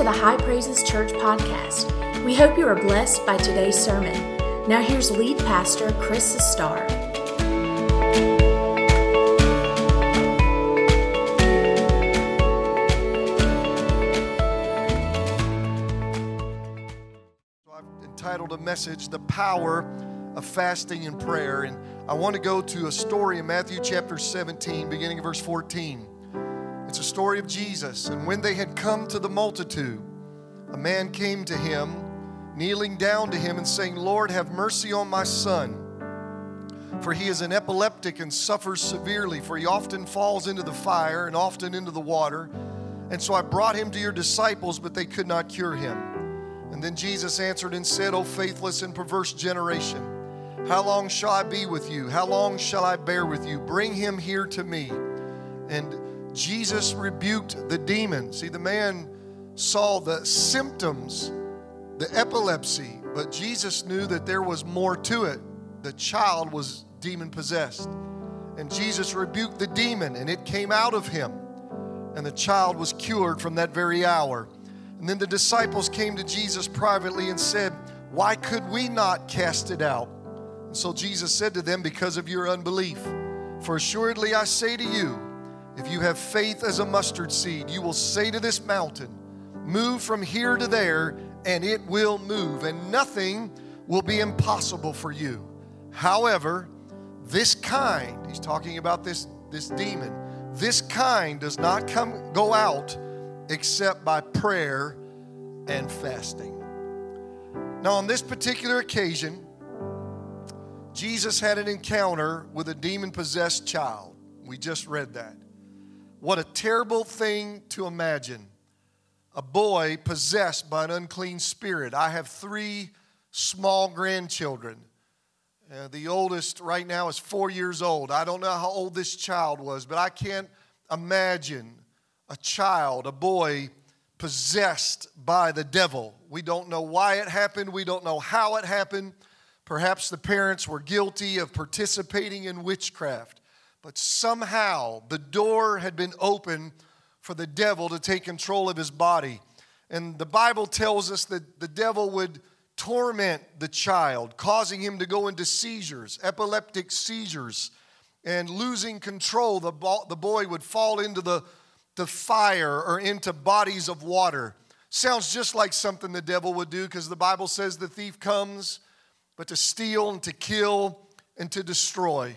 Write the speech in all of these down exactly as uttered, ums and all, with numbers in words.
to the High Praises Church podcast. We hope you are blessed by today's sermon. Now here's lead pastor Chris Sustar. I've entitled a message, The Power of Fasting and Prayer, and I want to go to a story in Matthew chapter seventeen, beginning at verse fourteen. It's a story of Jesus. And when they had come to the multitude, a man came to him, kneeling down to him and saying, "Lord, have mercy on my son, for he is an epileptic and suffers severely, for he often falls into the fire and often into the water. And so I brought him to your disciples, but they could not cure him." And then Jesus answered and said, "O faithless and perverse generation, how long shall I be with you? How long shall I bear with you? Bring him here to me." And Jesus rebuked the demon. See, the man saw the symptoms, the epilepsy, but Jesus knew that there was more to it. The child was demon-possessed. And Jesus rebuked the demon, and it came out of him. And the child was cured from that very hour. And then the disciples came to Jesus privately and said, "Why could we not cast it out?" And so Jesus said to them, "Because of your unbelief. For assuredly I say to you, if you have faith as a mustard seed, you will say to this mountain, 'Move from here to there,' and it will move, and nothing will be impossible for you. However, this kind," he's talking about this, this demon, "this kind does not come go out except by prayer and fasting." Now, on this particular occasion, Jesus had an encounter with a demon-possessed child. We just read that. What a terrible thing to imagine. A boy possessed by an unclean spirit. I have three small grandchildren. Uh, the oldest right now is four years old. I don't know how old this child was, but I can't imagine a child, a boy, possessed by the devil. We don't know why it happened. We don't know how it happened. Perhaps the parents were guilty of participating in witchcraft. But somehow the door had been opened for the devil to take control of his body. And the Bible tells us that the devil would torment the child, causing him to go into seizures, epileptic seizures, and losing control. The boy would fall into the, the fire or into bodies of water. Sounds just like something the devil would do, because the Bible says the thief comes but to steal and to kill and to destroy.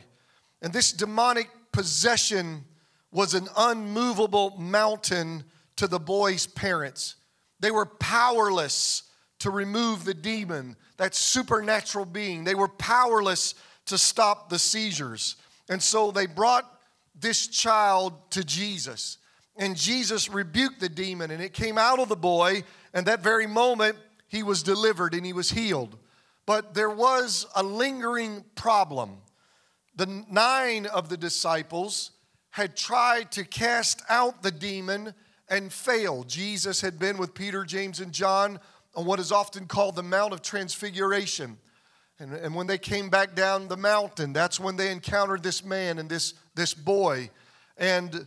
And this demonic possession was an unmovable mountain to the boy's parents. They were powerless to remove the demon, that supernatural being. They were powerless to stop the seizures. And so they brought this child to Jesus. And Jesus rebuked the demon, and it came out of the boy. And that very moment, he was delivered and he was healed. But there was a lingering problem. The nine of the disciples had tried to cast out the demon and failed. Jesus had been with Peter, James, and John on what is often called the Mount of Transfiguration. And, and when they came back down the mountain, that's when they encountered this man and this, this boy. And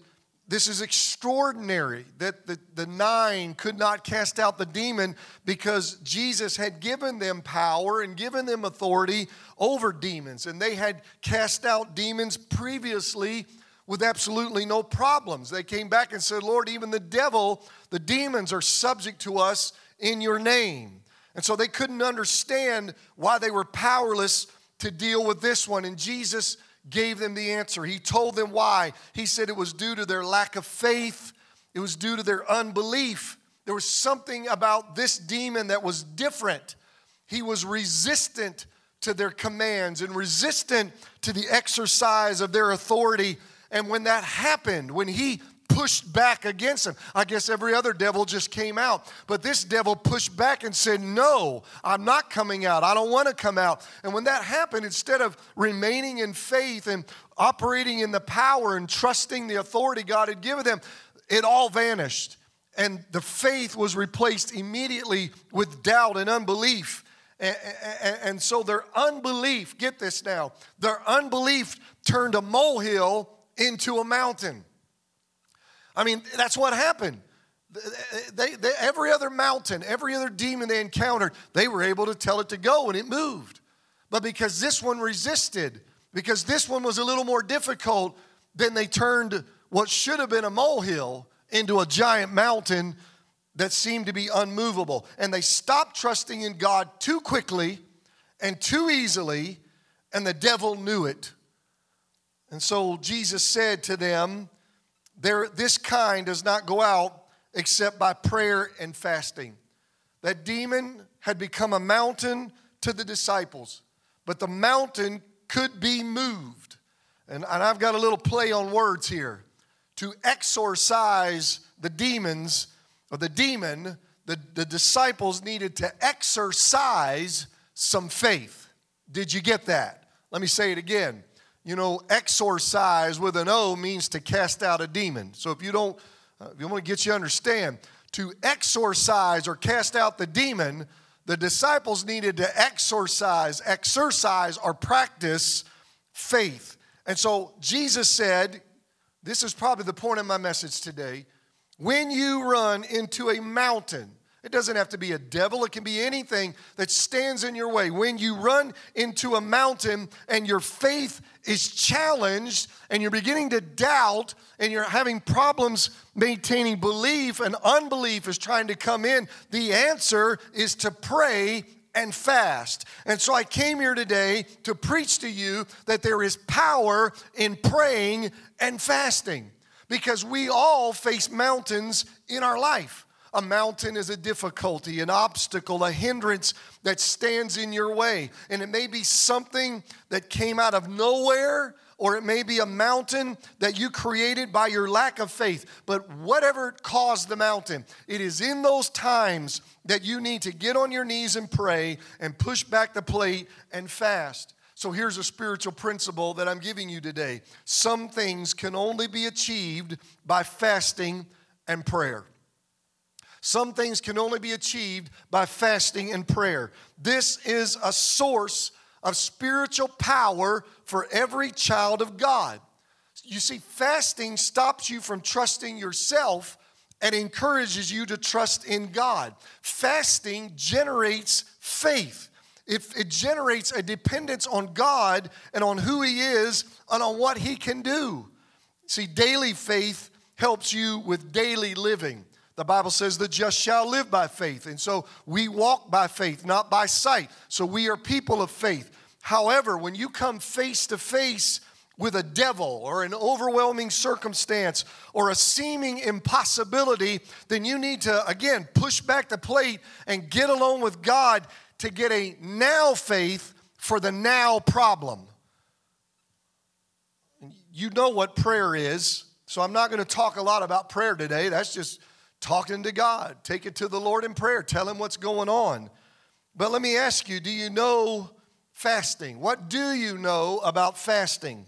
this is extraordinary that the, the nine could not cast out the demon, because Jesus had given them power and given them authority over demons. And they had cast out demons previously with absolutely no problems. They came back and said, "Lord, even the devil, the demons are subject to us in your name." And so they couldn't understand why they were powerless to deal with this one. And Jesus gave them the answer. He told them why. He said it was due to their lack of faith. It was due to their unbelief. There was something about this demon that was different. He was resistant to their commands and resistant to the exercise of their authority. And when that happened, when he pushed back against him, I guess every other devil just came out. But this devil pushed back and said, "No, I'm not coming out. I don't want to come out." And when that happened, instead of remaining in faith and operating in the power and trusting the authority God had given them, it all vanished. And the faith was replaced immediately with doubt and unbelief. And so their unbelief, get this now, their unbelief turned a molehill into a mountain. I mean, that's what happened. They, they, every other mountain, every other demon they encountered, they were able to tell it to go and it moved. But because this one resisted, because this one was a little more difficult, then they turned what should have been a molehill into a giant mountain that seemed to be unmovable. And they stopped trusting in God too quickly and too easily, and the devil knew it. And so Jesus said to them, "There, this kind does not go out except by prayer and fasting." That demon had become a mountain to the disciples, but the mountain could be moved. And, and I've got a little play on words here. To exorcise the demons, or the demon, the, the disciples needed to exercise some faith. Did you get that? Let me say it again. You know, exorcise with an O means to cast out a demon. So if you don't, uh, if you want to get you to understand, to exorcise or cast out the demon, the disciples needed to exorcise, exercise or practice faith. And so Jesus said, this is probably the point of my message today, when you run into a mountain, it doesn't have to be a devil, it can be anything that stands in your way. When you run into a mountain and your faith is challenged and you're beginning to doubt and you're having problems maintaining belief and unbelief is trying to come in, the answer is to pray and fast. And so I came here today to preach to you that there is power in praying and fasting, because we all face mountains in our life. A mountain is a difficulty, an obstacle, a hindrance that stands in your way. And it may be something that came out of nowhere, or it may be a mountain that you created by your lack of faith. But whatever caused the mountain, it is in those times that you need to get on your knees and pray and push back the plate and fast. So here's a spiritual principle that I'm giving you today. Some things can only be achieved by fasting and prayer. Some things can only be achieved by fasting and prayer. This is a source of spiritual power for every child of God. You see, fasting stops you from trusting yourself and encourages you to trust in God. Fasting generates faith. It, it generates a dependence on God and on who He is and on what He can do. See, daily faith helps you with daily living. The Bible says the just shall live by faith. And so we walk by faith, not by sight. So we are people of faith. However, when you come face to face with a devil or an overwhelming circumstance or a seeming impossibility, then you need to, again, push back the plate and get alone with God to get a now faith for the now problem. You know what prayer is, so I'm not going to talk a lot about prayer today. That's just talking to God. Take it to the Lord in prayer. Tell Him what's going on. But let me ask you, do you know fasting? What do you know about fasting?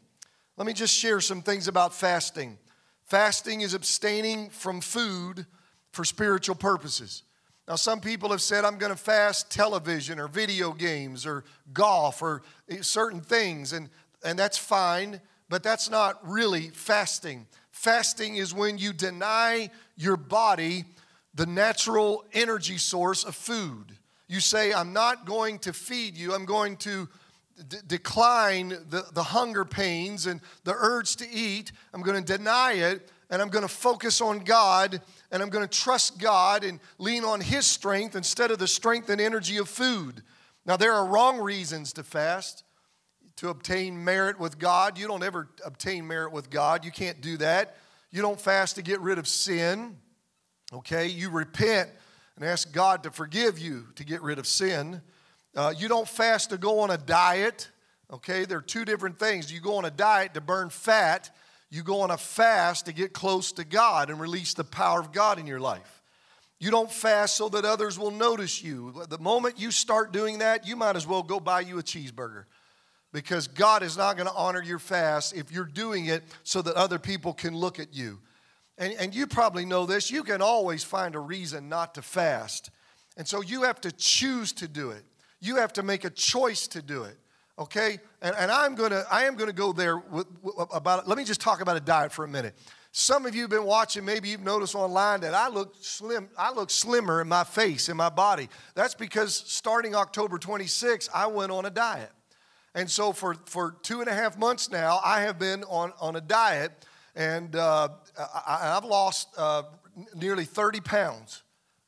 Let me just share some things about fasting. Fasting is abstaining from food for spiritual purposes. Now, some people have said, I'm going to fast television or video games or golf or certain things, and, and that's fine, but that's not really fasting. Fasting is when you deny your body the natural energy source of food. You say, I'm not going to feed you. I'm going to d- decline the, the hunger pains and the urge to eat. I'm going to deny it, and I'm going to focus on God, and I'm going to trust God and lean on His strength instead of the strength and energy of food. Now, there are wrong reasons to fast. To obtain merit with God. You don't ever obtain merit with God. You can't do that. You don't fast to get rid of sin. Okay? You repent and ask God to forgive you to get rid of sin. Uh, you don't fast to go on a diet. Okay? There are two different things. You go on a diet to burn fat. You go on a fast to get close to God and release the power of God in your life. You don't fast so that others will notice you. The moment you start doing that, you might as well go buy you a cheeseburger, because God is not going to honor your fast if you're doing it so that other people can look at you. And, and you probably know this. You can always find a reason not to fast. And so you have to choose to do it. You have to make a choice to do it, okay? And, and I'm going to I am going to go there with, with, about it. Let me just talk about a diet for a minute. Some of you have been watching, maybe you've noticed online that I look slim. I look slimmer in my face, in my body. That's because starting October twenty-sixth, I went on a diet. And so for, for two and a half months now, I have been on, on a diet, and uh, I, I've lost uh, nearly thirty pounds,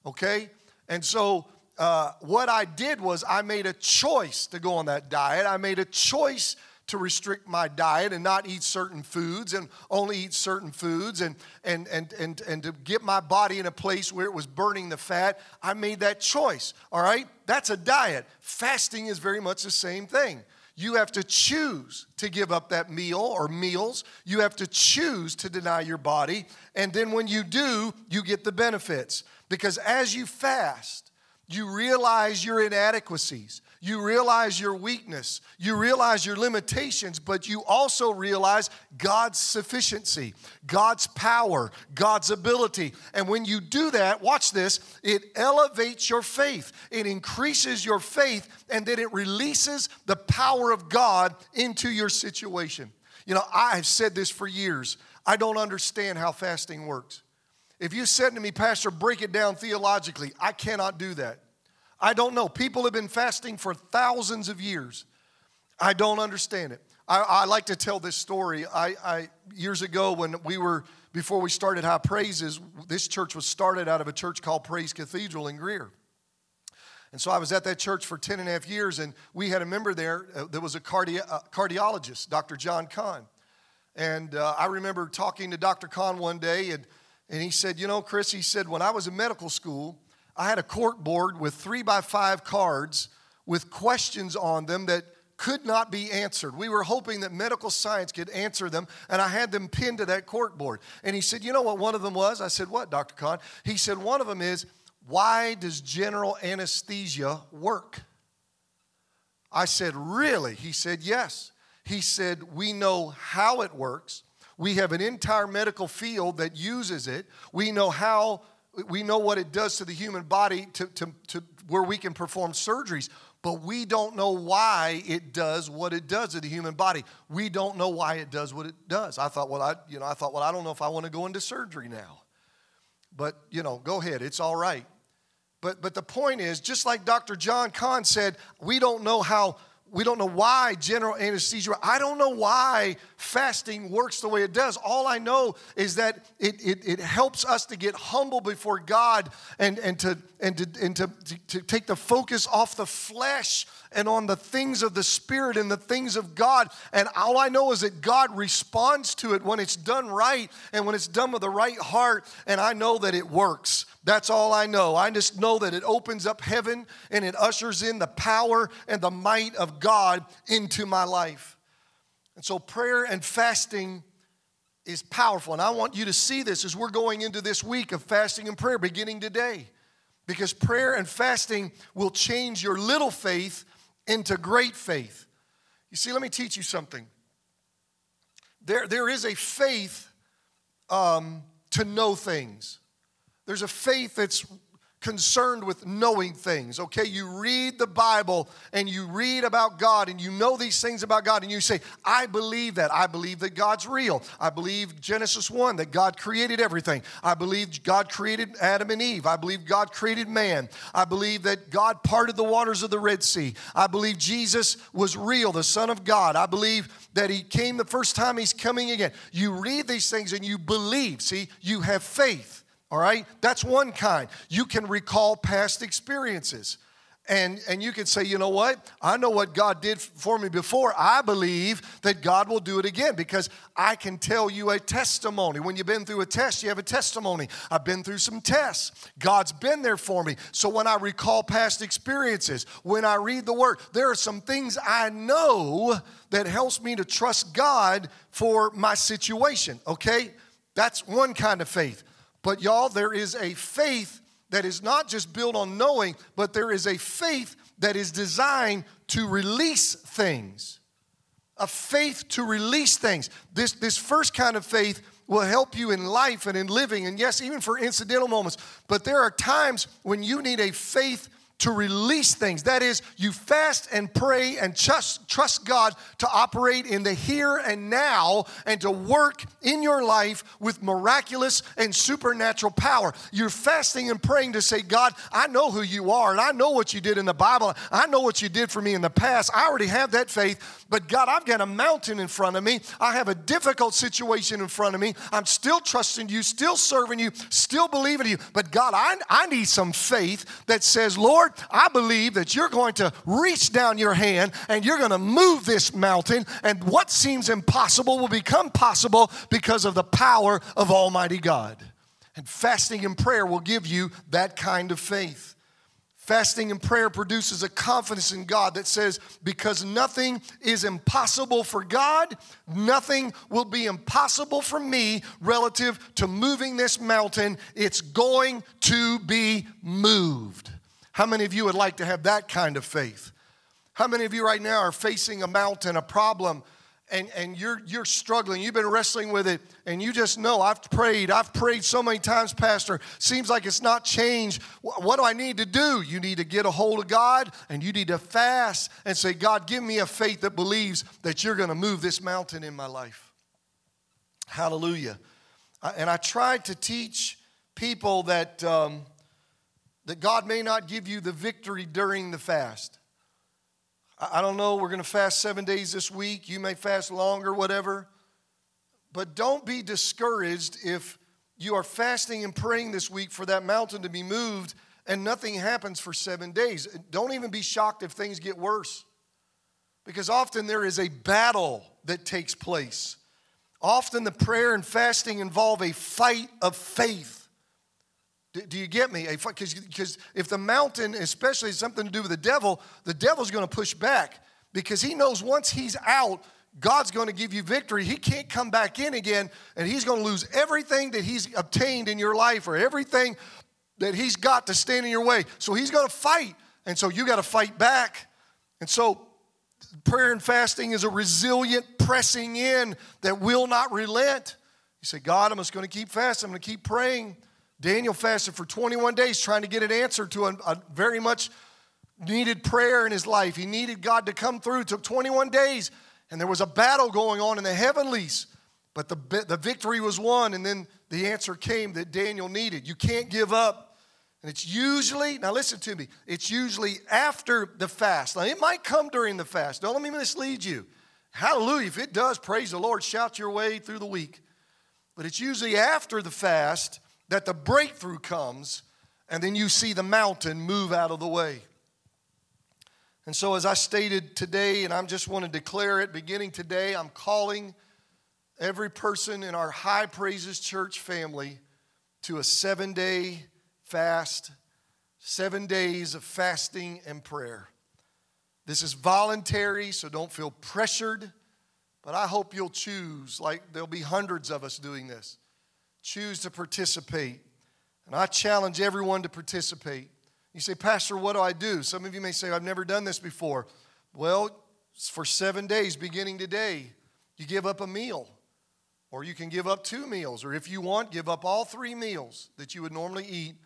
okay? And so uh, what I did was I made a choice to go on that diet. I made a choice to restrict my diet and not eat certain foods and only eat certain foods and and and and and to get my body in a place where it was burning the fat. I made that choice, all right? That's a diet. Fasting is very much the same thing. You have to choose to give up that meal or meals. You have to choose to deny your body. And then when you do, you get the benefits. Because as you fast, you realize your inadequacies. You realize your weakness. You realize your limitations, but you also realize God's sufficiency, God's power, God's ability. And when you do that, watch this, it elevates your faith. It increases your faith, and then it releases the power of God into your situation. You know, I have said this for years. I don't understand how fasting works. If you said to me, Pastor, break it down theologically, I cannot do that. I don't know. People have been fasting for thousands of years. I don't understand it. I, I like to tell this story. I, I years ago when we were, before we started High Praises, this church was started out of a church called Praise Cathedral in Greer. And so I was at that church for ten and a half years, and we had a member there uh, that was a cardi- uh, cardiologist, Doctor John Kahn. And uh, I remember talking to Doctor Kahn one day, and, and he said, you know, Chris, he said, when I was in medical school, I had a cork board with three by five cards with questions on them that could not be answered. We were hoping that medical science could answer them, and I had them pinned to that cork board. And he said, you know what one of them was? I said, what, Doctor Kahn? He said, one of them is, why does general anesthesia work? I said, really? He said, yes. He said, we know how it works. We have an entire medical field that uses it. We know how We know what it does to the human body to, to, to where we can perform surgeries, but we don't know why it does what it does to the human body. We don't know why it does what it does. I thought, well, I you know, I thought, well, I don't know if I want to go into surgery now. But, you know, go ahead. It's all right. But but the point is, just like Doctor John Kahn said, we don't know how we don't know why general anesthesia, I don't know why fasting works the way it does. All I know is that it it, it helps us to get humble before God and, and, to, and, to, and to, to take the focus off the flesh and on the things of the Spirit and the things of God. And all I know is that God responds to it when it's done right and when it's done with the right heart, and I know that it works. That's all I know. I just know that it opens up heaven and it ushers in the power and the might of God into my life. And so prayer and fasting is powerful. And I want you to see this as we're going into this week of fasting and prayer beginning today. Because prayer and fasting will change your little faith into great faith. You see, let me teach you something. There, there is a faith um, to know things. There's a faith that's concerned with knowing things, okay? You read the Bible and you read about God and you know these things about God and you say, I believe that. I believe that God's real. I believe Genesis one, that God created everything. I believe God created Adam and Eve. I believe God created man. I believe that God parted the waters of the Red Sea. I believe Jesus was real, the Son of God. I believe that he came the first time, he's coming again. You read these things and you believe. See, you have faith. All right, that's one kind. You can recall past experiences. And, and you can say, you know what? I know what God did for me before. I believe that God will do it again because I can tell you a testimony. When you've been through a test, you have a testimony. I've been through some tests. God's been there for me. So when I recall past experiences, when I read the Word, there are some things I know that helps me to trust God for my situation, okay? That's one kind of faith. But y'all, there is a faith that is not just built on knowing, but there is a faith that is designed to release things. A faith to release things. This, this first kind of faith will help you in life and in living, and yes, even for incidental moments. But there are times when you need a faith to release things. That is, you fast and pray and trust, trust God to operate in the here and now and to work in your life with miraculous and supernatural power. You're fasting and praying to say, God, I know who you are, and I know what you did in the Bible. I know what you did for me in the past. I already have that faith, but God, I've got a mountain in front of me. I have a difficult situation in front of me. I'm still trusting you, still serving you, still believing you. But God, I, I need some faith that says, Lord, I believe that you're going to reach down your hand and you're going to move this mountain, and what seems impossible will become possible because of the power of Almighty God. And fasting and prayer will give you that kind of faith. Fasting and prayer produces a confidence in God that says, because nothing is impossible for God, nothing will be impossible for me relative to moving this mountain. It's going to be moved. How many of you would like to have that kind of faith? How many of you right now are facing a mountain, a problem, and, and you're, you're struggling, you've been wrestling with it, and you just know, I've prayed, I've prayed so many times, Pastor, seems like it's not changed. What do I need to do? You need to get a hold of God, and you need to fast and say, God, give me a faith that believes that you're going to move this mountain in my life. Hallelujah. And I try to teach people that, um, that God may not give you the victory during the fast. I don't know, we're going to fast seven days this week. You may fast longer, whatever. But don't be discouraged if you are fasting and praying this week for that mountain to be moved and nothing happens for seven days. Don't even be shocked if things get worse, because often there is a battle that takes place. Often the prayer and fasting involve a fight of faith. Do you get me? Because if the mountain, especially has something to do with the devil, the devil's going to push back, because he knows once he's out, God's going to give you victory. He can't come back in again, and he's going to lose everything that he's obtained in your life or everything that he's got to stand in your way. So he's going to fight, and so you got to fight back. And so prayer and fasting is a resilient pressing in that will not relent. You say, God, I'm just going to keep fasting. I'm going to keep praying. Daniel fasted for twenty-one days trying to get an answer to a, a very much needed prayer in his life. He needed God to come through. It took twenty-one days, and there was a battle going on in the heavenlies, but the, the victory was won, and then the answer came that Daniel needed. You can't give up, and it's usually, now listen to me, it's usually after the fast. Now, it might come during the fast. Don't let me mislead you. Hallelujah. If it does, praise the Lord. Shout your way through the week, but it's usually after the fast that the breakthrough comes, and then you see the mountain move out of the way. And so as I stated today, and I just want to declare it, beginning today, I'm calling every person in our High Praises Church family to a seven-day fast, seven days of fasting and prayer. This is voluntary, so don't feel pressured, but I hope you'll choose, like there'll be hundreds of us doing this. Choose to participate. And I challenge everyone to participate. You say, Pastor, what do I do? Some of you may say, I've never done this before. Well, for seven days, beginning today, you give up a meal. Or you can give up two meals. Or if you want, give up all three meals that you would normally eat,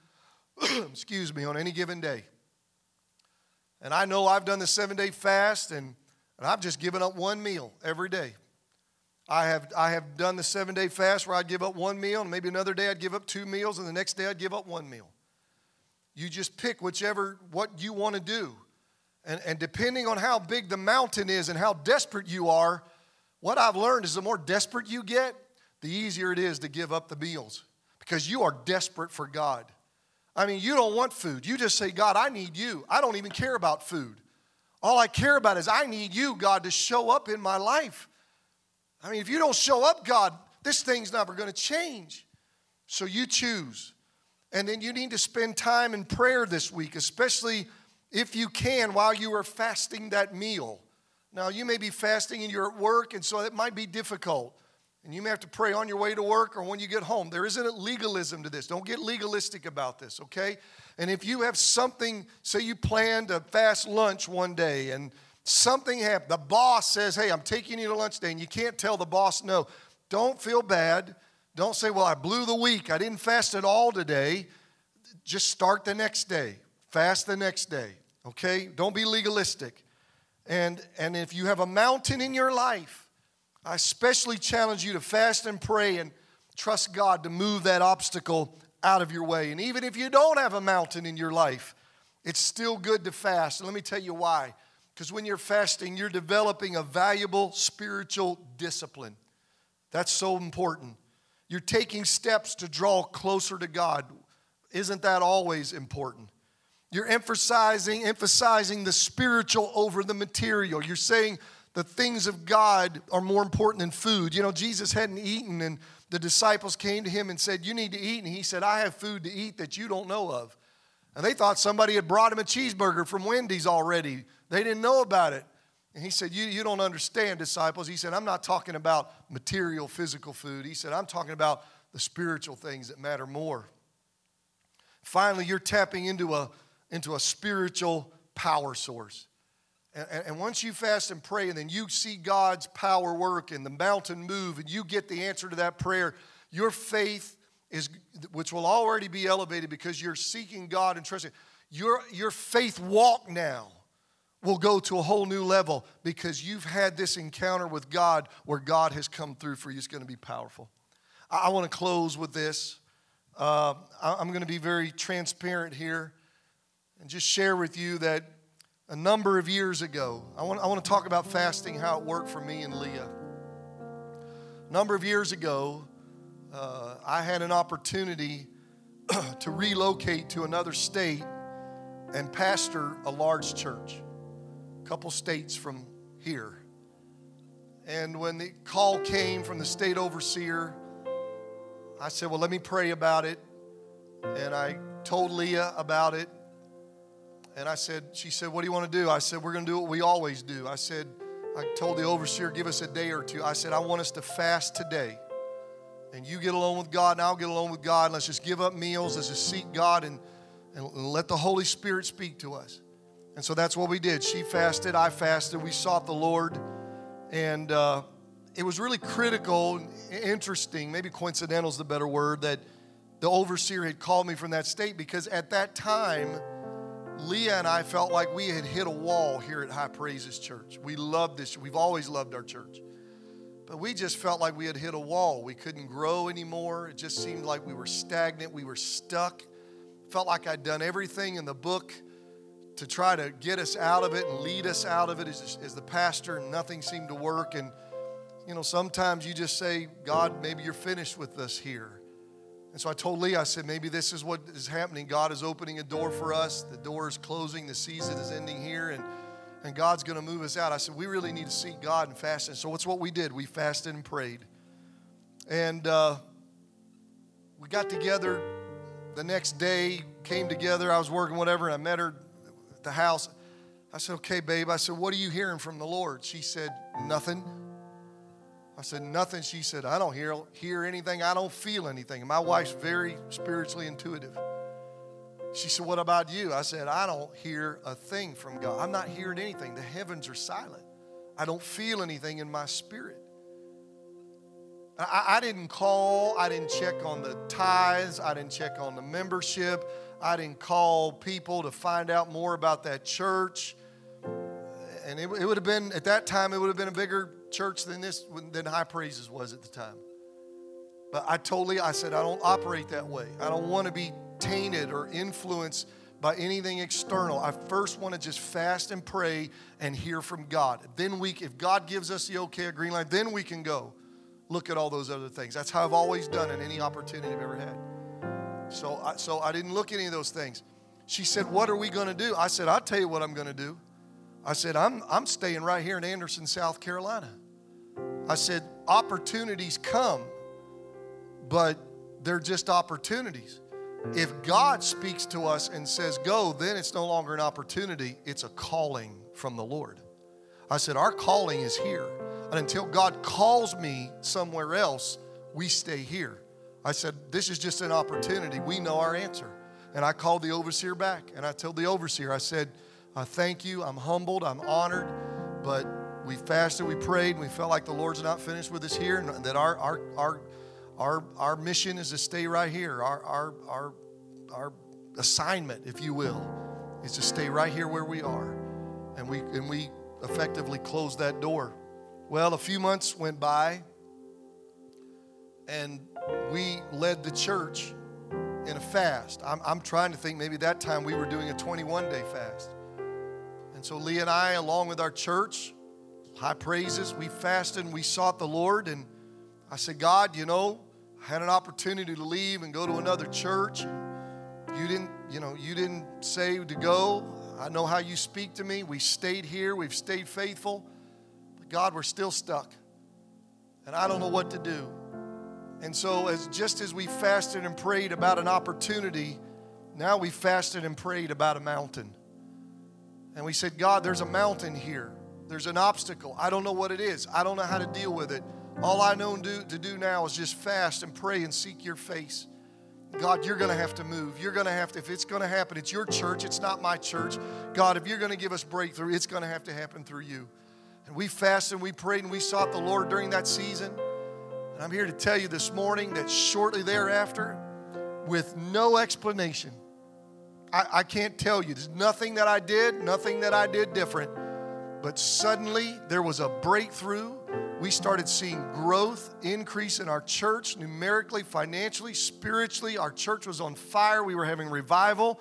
excuse me, on any given day. And I know I've done the seven-day fast, and, and I've just given up one meal every day. I have I have done the seven-day fast where I'd give up one meal, and maybe another day I'd give up two meals, and the next day I'd give up one meal. You just pick whichever, what you want to do. And, and depending on how big the mountain is and how desperate you are, what I've learned is the more desperate you get, the easier it is to give up the meals, because you are desperate for God. I mean, you don't want food. You just say, God, I need you. I don't even care about food. All I care about is I need you, God, to show up in my life. I mean, if you don't show up, God, this thing's never going to change. So you choose. And then you need to spend time in prayer this week, especially if you can, while you are fasting that meal. Now, you may be fasting and you're at work, and so it might be difficult. And you may have to pray on your way to work or when you get home. There isn't legalism to this. Don't get legalistic about this, okay? And if you have something, say you planned a fast lunch one day, and something happened. The boss says, hey, I'm taking you to lunch today, and you can't tell the boss no. Don't feel bad. Don't say, well, I blew the week. I didn't fast at all today. Just start the next day. Fast the next day, okay? Don't be legalistic. And, and if you have a mountain in your life, I especially challenge you to fast and pray and trust God to move that obstacle out of your way. And even if you don't have a mountain in your life, it's still good to fast. And let me tell you why. Because when you're fasting, you're developing a valuable spiritual discipline. That's so important. You're taking steps to draw closer to God. Isn't that always important? You're emphasizing, emphasizing the spiritual over the material. You're saying the things of God are more important than food. You know, Jesus hadn't eaten, and the disciples came to him and said, "You need to eat." And he said, "I have food to eat that you don't know of." And they thought somebody had brought him a cheeseburger from Wendy's already. They didn't know about it. And he said, you, you don't understand, disciples. He said, I'm not talking about material, physical food. He said, I'm talking about the spiritual things that matter more. Finally, you're tapping into a into a spiritual power source. And, and once you fast and pray, and then you see God's power work and the mountain move, and you get the answer to that prayer, your faith is, which will already be elevated because you're seeking God and trusting, your, your faith walk now will go to a whole new level because you've had this encounter with God where God has come through for you. It's going to be powerful. I, I want to close with this. Uh, I, I'm going to be very transparent here. And just share with you that a number of years ago, I want, I want to talk about fasting, how it worked for me and Leah. A number of years ago, uh, I had an opportunity to relocate to another state and pastor a large church, a couple states from here. And when the call came from the state overseer, I said, well, let me pray about it. And I told Leah about it. And I said, she said, what do you want to do? I said, we're going to do what we always do. I said, I told the overseer, give us a day or two. I said, I want us to fast today. And you get along with God, and I'll get along with God. Let's just give up meals. Let's just seek God and, and let the Holy Spirit speak to us. And so that's what we did. She fasted. I fasted. We sought the Lord. And uh, it was really critical, interesting, maybe coincidental is the better word, that the overseer had called me from that state because at that time, Leah and I felt like we had hit a wall here at High Praises Church. We loved this. We've always loved our church. But we just felt like we had hit a wall. We couldn't grow anymore. It just seemed like we were stagnant. We were stuck. Felt like I'd done everything in the book to try to get us out of it and lead us out of it as, as the pastor, and nothing seemed to work. And, you know, sometimes you just say, God, maybe you're finished with us here. And so I told Leah, I said, maybe this is what is happening. God is opening a door for us. The door is closing. The season is ending here, and, and God's going to move us out. I said, we really need to seek God and fast. And so that's what we did. We fasted and prayed. And uh, we got together the next day, came together. I was working, whatever, and I met her at the house. I said, okay, babe. I said, what are you hearing from the Lord? She said, nothing. I said, nothing. She said, I don't hear, hear anything. I don't feel anything. And my wife's very spiritually intuitive. She said, what about you? I said, I don't hear a thing from God. I'm not hearing anything. The heavens are silent. I don't feel anything in my spirit. I, I didn't call. I didn't check on the tithes. I didn't check on the membership. I didn't call people to find out more about that church. And it, it would have been, at that time, it would have been a bigger church than this, than High Praises was at the time. But I totally, I said, I don't operate that way. I don't want to be tainted or influenced by anything external. I first want to just fast and pray and hear from God. Then we, if God gives us the okay or green light, then we can go look at all those other things. That's how I've always done it, any opportunity I've ever had. So I, so I didn't look at any of those things. She said, what are we going to do? I said, I'll tell you what I'm going to do. I said, I'm I'm staying right here in Anderson, South Carolina. I said, opportunities come, but they're just opportunities. If God speaks to us and says, go, then it's no longer an opportunity. It's a calling from the Lord. I said, our calling is here. And until God calls me somewhere else, we stay here. I said, this is just an opportunity. We know our answer. And I called the overseer back, and I told the overseer, I said, I thank you. I'm humbled. I'm honored. But we fasted, we prayed, and we felt like the Lord's not finished with us here, and that our our our our, our mission is to stay right here. Our, our our our assignment, if you will, is to stay right here where we are. And we and we effectively closed that door. Well, a few months went by, and we led the church in a fast. I'm, I'm trying to think, maybe that time we were doing a twenty-one day fast. And so Leah and I, along with our church, High Praises, we fasted and we sought the Lord. And I said, God, you know, I had an opportunity to leave and go to another church. You didn't, you know, you didn't say to go. I know how you speak to me. We stayed here. We've stayed faithful. But God, we're still stuck. And I don't know what to do. And so as just as we fasted and prayed about an opportunity, now we fasted and prayed about a mountain. And we said, God, there's a mountain here. There's an obstacle. I don't know what it is. I don't know how to deal with it. All I know do, to do now is just fast and pray and seek your face. God, you're going to have to move. You're going to have to, if it's going to happen, it's your church, it's not my church. God, if you're going to give us breakthrough, it's going to have to happen through you. And we fasted, we prayed, and we sought the Lord during that season. And I'm here to tell you this morning that shortly thereafter, with no explanation, I, I can't tell you. There's nothing that I did, nothing that I did different. But suddenly, there was a breakthrough. We started seeing growth, increase in our church, numerically, financially, spiritually. Our church was on fire. We were having revival.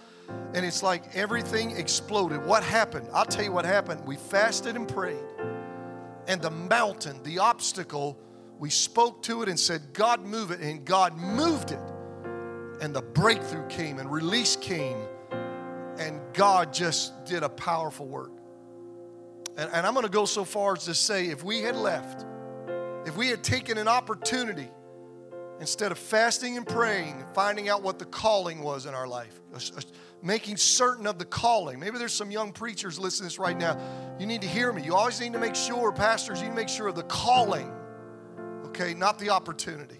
And it's like everything exploded. What happened? I'll tell you what happened. We fasted and prayed. And the mountain, the obstacle, we spoke to it and said, God, move it. And God moved it. And the breakthrough came and release came. And God just did a powerful work. And, and I'm going to go so far as to say if we had left, if we had taken an opportunity, instead of fasting and praying, and finding out what the calling was in our life, making certain of the calling. Maybe there's some young preachers listening to this right now. You need to hear me. You always need to make sure, pastors, you need to make sure of the calling, okay, not the opportunity.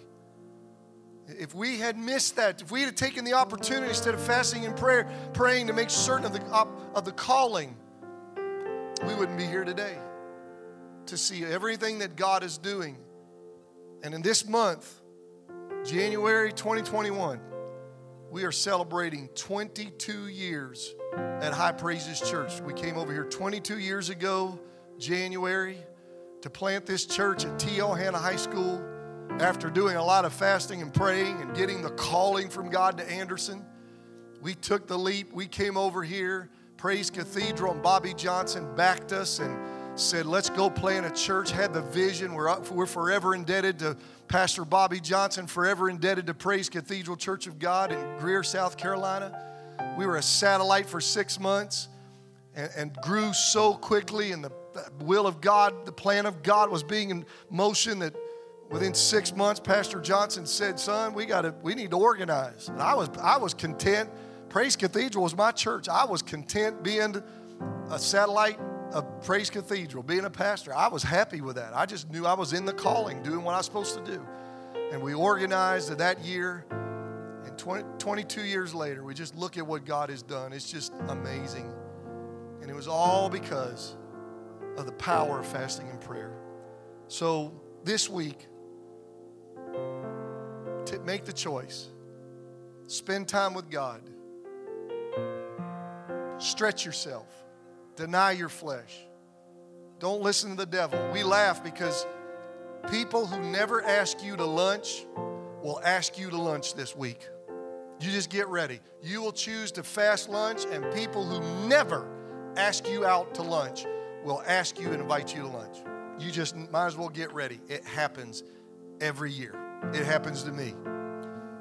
If we had missed that, if we had taken the opportunity instead of fasting and prayer, praying to make certain of the, of the calling, we wouldn't be here today to see everything that God is doing. And in this month, January twenty twenty-one, we are celebrating twenty-two years at High Praises Church. We came over here twenty-two years ago, January, to plant this church at T. O'Hanna High School after doing a lot of fasting and praying and getting the calling from God to Anderson. We took the leap. We came over here. Praise Cathedral and Bobby Johnson backed us and said, let's go plant a church, had the vision. We're, up, we're forever indebted to Pastor Bobby Johnson, forever indebted to Praise Cathedral Church of God in Greer, South Carolina. We were a satellite for six months and, and grew so quickly, and the will of God, the plan of God was being in motion that within six months, Pastor Johnson said, son, we, gotta, we need to organize. And I was, I was content. Praise Cathedral was my church. I was content being a satellite of Praise Cathedral, being a pastor. I was happy with that. I just knew I was in the calling, doing what I was supposed to do. And we organized that year. And twenty, twenty-two years later, we just look at what God has done. It's just amazing. And it was all because of the power of fasting and prayer. So this week, to make the choice. Spend time with God. Stretch yourself. Deny your flesh. Don't listen to the devil. We laugh because people who never ask you to lunch will ask you to lunch this week. You just get ready. You will choose to fast lunch, and people who never ask you out to lunch will ask you and invite you to lunch. You just might as well get ready. It happens every year. It happens to me.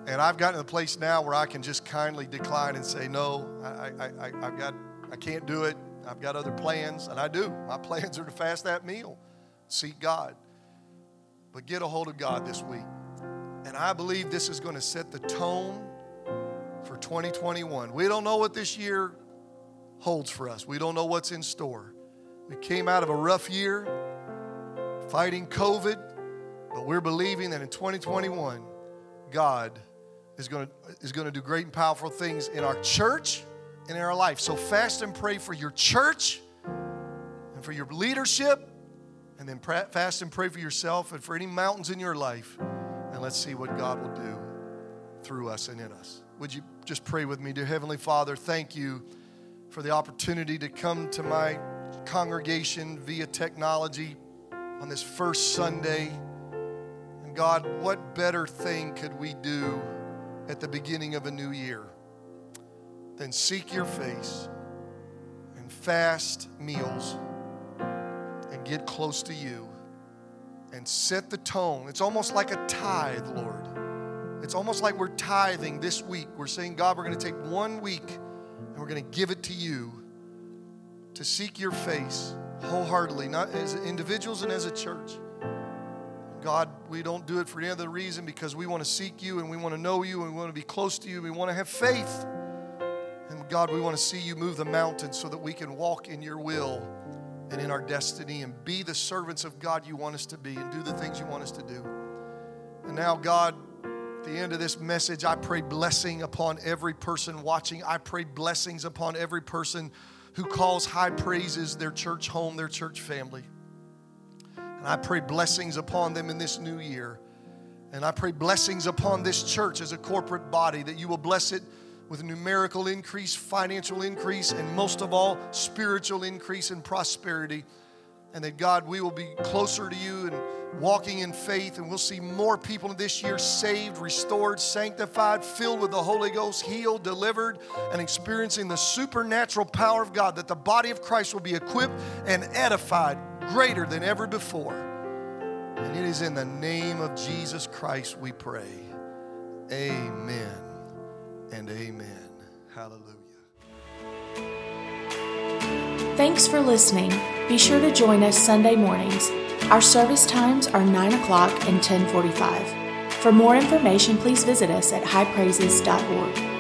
And I've gotten to the place now where I can just kindly decline and say, no, I, I, I, I've got, I can't do it. I've got other plans, and I do. My plans are to fast that meal, seek God. But get a hold of God this week. And I believe this is going to set the tone for twenty twenty-one. We don't know what this year holds for us. We don't know what's in store. We came out of a rough year fighting COVID, but we're believing that in twenty twenty-one, God is going to, is going to do great and powerful things in our church and in our life. So fast and pray for your church and for your leadership, and then pray, fast and pray for yourself and for any mountains in your life, and let's see what God will do through us and in us. Would you just pray with me? Dear Heavenly Father, thank you for the opportunity to come to my congregation via technology on this first Sunday. And God, what better thing could we do at the beginning of a new year than seek your face and fast meals and get close to you and set the tone. It's almost like a tithe, Lord. It's almost like we're tithing this week. We're saying, God, we're going to take one week and we're going to give it to you to seek your face wholeheartedly, not as individuals and as a church. God, we don't do it for any other reason because we want to seek you and we want to know you and we want to be close to you. We want to have faith. And God, we want to see you move the mountain so that we can walk in your will and in our destiny and be the servants of God you want us to be and do the things you want us to do. And now, God, at the end of this message, I pray blessing upon every person watching. I pray blessings upon every person who calls High Praises their church home, their church family. And I pray blessings upon them in this new year. And I pray blessings upon this church as a corporate body, that you will bless it with numerical increase, financial increase, and most of all, spiritual increase and prosperity. And that, God, we will be closer to you and walking in faith, and we'll see more people this year saved, restored, sanctified, filled with the Holy Ghost, healed, delivered, and experiencing the supernatural power of God, that the body of Christ will be equipped and edified greater than ever before. And it is in the name of Jesus Christ we pray. Amen and amen. Hallelujah. Thanks for listening. Be sure to join us Sunday mornings. Our service times are nine o'clock and ten forty-five. For more information, please visit us at high praises dot org.